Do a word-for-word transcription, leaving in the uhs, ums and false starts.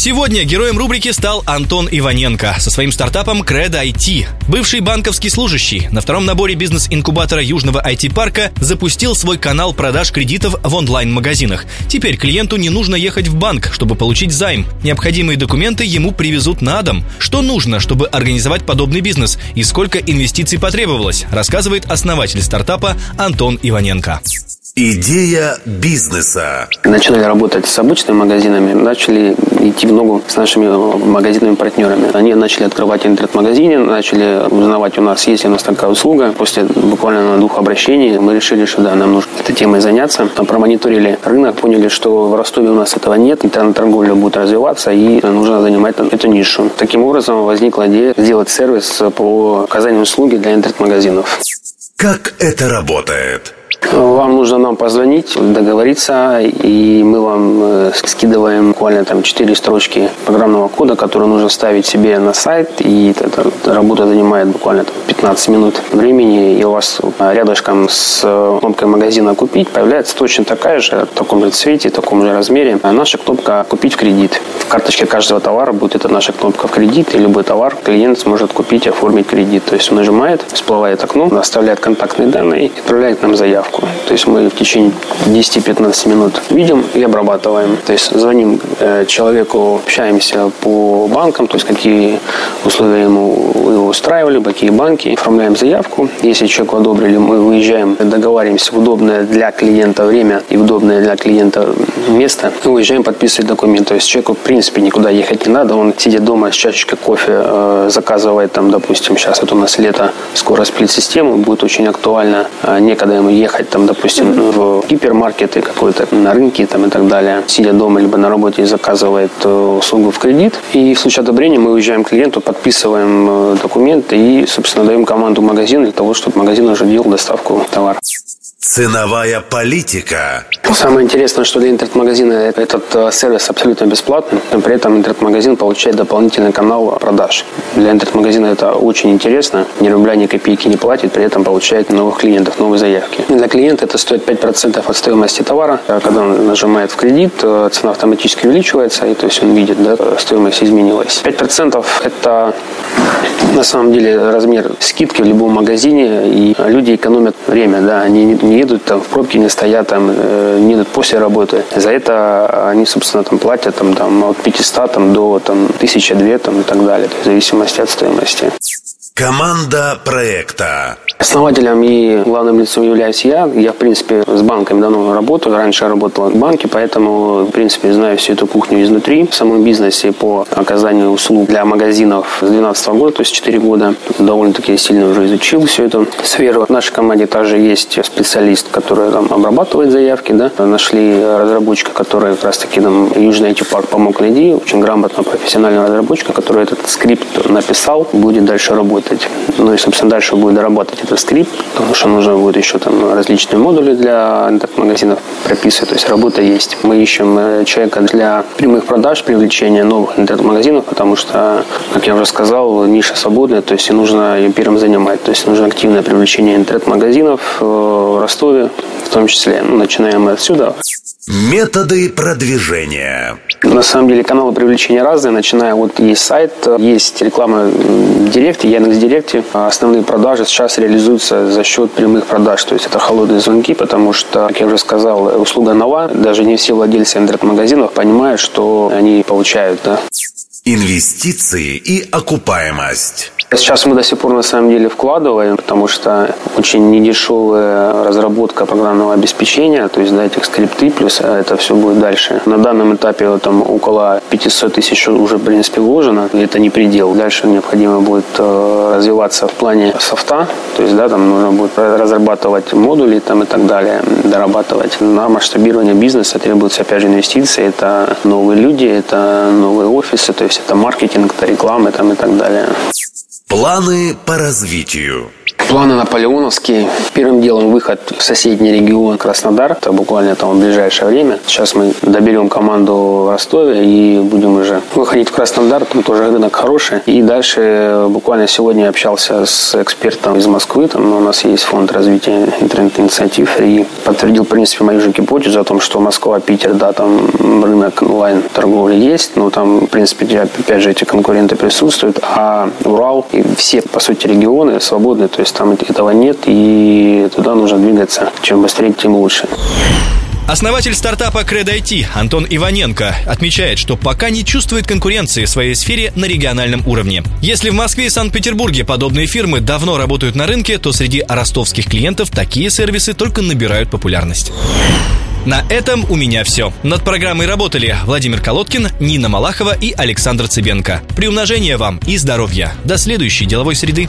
Сегодня героем рубрики стал Антон Иваненко со своим стартапом Cred.ай ти. Бывший банковский служащий на втором наборе бизнес-инкубатора Южного ай ти-парка запустил свой канал продаж кредитов в онлайн-магазинах. Теперь клиенту не нужно ехать в банк, чтобы получить займ. Необходимые документы ему привезут на дом. Что нужно, чтобы организовать подобный бизнес и сколько инвестиций потребовалось, рассказывает основатель стартапа Антон Иваненко. Идея бизнеса. Начали работать с обычными магазинами, начали идти в ногу с нашими магазинными партнерами. Они начали открывать интернет-магазины, начали узнавать у нас, есть ли у нас такая услуга. После буквально двух обращений мы решили, что да, нам нужно этой темой заняться. Там промониторили рынок, поняли, что в Ростове у нас этого нет, интернет-торговля будет развиваться и нужно занимать эту нишу. Таким образом возникла идея сделать сервис по оказанию услуги для интернет-магазинов. Как это работает? Вам нужно нам позвонить, договориться, и мы вам скидываем буквально там четыре строчки программного кода, который нужно ставить себе на сайт, и эта работа занимает буквально пятнадцать минут времени, и у вас рядышком с кнопкой магазина «Купить» появляется точно такая же, в таком же цвете, в таком же размере, наша кнопка «Купить в кредит». В карточке каждого товара будет эта наша кнопка «В кредит», и любой товар клиент сможет купить и оформить кредит. То есть он нажимает, всплывает окно, оставляет контактные данные и отправляет нам заявку. То есть мы в течение десять-пятнадцать минут видим и обрабатываем. То есть звоним человеку, общаемся по банкам, то есть какие условия ему его устраивали, какие банки. Оформляем заявку. Если человеку одобрили, мы выезжаем, договариваемся в удобное для клиента время и удобное для клиента место. Мы выезжаем подписывать документ. То есть человеку, в принципе, никуда ехать не надо. Он, сидя дома с чашечкой кофе, заказывает там, допустим, сейчас вот у нас лето, скоро сплит-система, будет очень актуально. Некогда ему ехать там, допустим, в гипермаркеты какой-то, на рынке там, и так далее. Сидя дома либо на работе, заказывает услугу в кредит. И в случае одобрения мы уезжаем к клиенту, подписываем документы и, собственно, даем команду магазину для того, чтобы магазин уже делал доставку товара. Ценовая политика. Самое интересное, что для интернет-магазина этот сервис абсолютно бесплатный, но при этом интернет-магазин получает дополнительный канал продаж. Для интернет-магазина это очень интересно. Ни рубля, ни копейки не платит, при этом получает новых клиентов, новые заявки. И для клиента это стоит пять процентов от стоимости товара. Когда он нажимает в кредит, цена автоматически увеличивается, и то есть он видит, да, стоимость изменилась. пять процентов это на самом деле размер скидки в любом магазине, и люди экономят время, да, они не едут там в пробке, не стоят там, не едут после работы. За это они, собственно, там платят там, там, от пятисот там, до там, тысячи-две там, и так далее, то есть в зависимости от стоимости. Команда проекта. Основателем и главным лицом являюсь я. Я, в принципе, с банками давно работаю. Раньше я работал в банке, поэтому, в принципе, знаю всю эту кухню изнутри. В самом бизнесе по оказанию услуг для магазинов с две тысячи двенадцатого года, то есть четыре года, довольно-таки сильно уже изучил всю эту сферу. В нашей команде также есть специалист, который там обрабатывает заявки. Да? Нашли разработчика, который как раз-таки нам Южный ай ти-парк помог найти. Очень грамотно, профессиональный разработчик, который этот скрипт написал, будет дальше работать. Ну и, собственно, дальше будет дорабатывать этот скрипт, потому что нужно будет еще там различные модули для интернет-магазинов прописывать, то есть работа есть. Мы ищем человека для прямых продаж, привлечения новых интернет-магазинов, потому что, как я уже сказал, ниша свободная, то есть и нужно ее первым занимать, то есть нужно активное привлечение интернет-магазинов в Ростове, в том числе. Ну, начинаем мы отсюда. Методы продвижения. На самом деле каналы привлечения разные, начиная вот есть сайт, есть реклама в Директе, Яндекс Директе. Основные продажи сейчас реализуются за счет прямых продаж, то есть это холодные звонки, потому что, как я уже сказал, услуга нова, даже не все владельцы интернет-магазинов понимают, что они получают, да. Инвестиции и окупаемость. Сейчас мы до сих пор на самом деле вкладываем, потому что очень недешевая разработка программного обеспечения, то есть да, этих скрипты, плюс это все будет дальше. На данном этапе там около пятьсот тысяч уже в принципе вложено, и это не предел. Дальше необходимо будет э, развиваться в плане софта, то есть да, там нужно будет разрабатывать модули там, и так далее, дорабатывать. На масштабирование бизнеса требуются опять же инвестиции, это новые люди, это новые офисы, то есть это маркетинг, это реклама там, и так далее. Планы по развитию. Планы наполеоновские. Первым делом выход в соседний регион Краснодар. Это буквально там в ближайшее время. Сейчас мы доберем команду в Ростове и будем уже выходить в Краснодар. Там тоже рынок хороший. И дальше буквально сегодня общался с экспертом из Москвы. Там у нас есть фонд развития интернет-инициатив. И подтвердил, в принципе, мою же гипотезу о том, что Москва, Питер, да, там рынок онлайн-торговли есть. Но там, в принципе, опять же, эти конкуренты присутствуют. А Урал и все, по сути, регионы свободны. То есть там этого нет, и туда нужно двигаться. Чем быстрее, тем лучше. Основатель стартапа Cred.ай ти Антон Иваненко отмечает, что пока не чувствует конкуренции в своей сфере на региональном уровне. Если в Москве и Санкт-Петербурге подобные фирмы давно работают на рынке, то среди ростовских клиентов такие сервисы только набирают популярность. На этом у меня все. Над программой работали Владимир Колодкин, Нина Малахова и Александр Цыбенко. Приумножения вам и здоровья. До следующей деловой среды.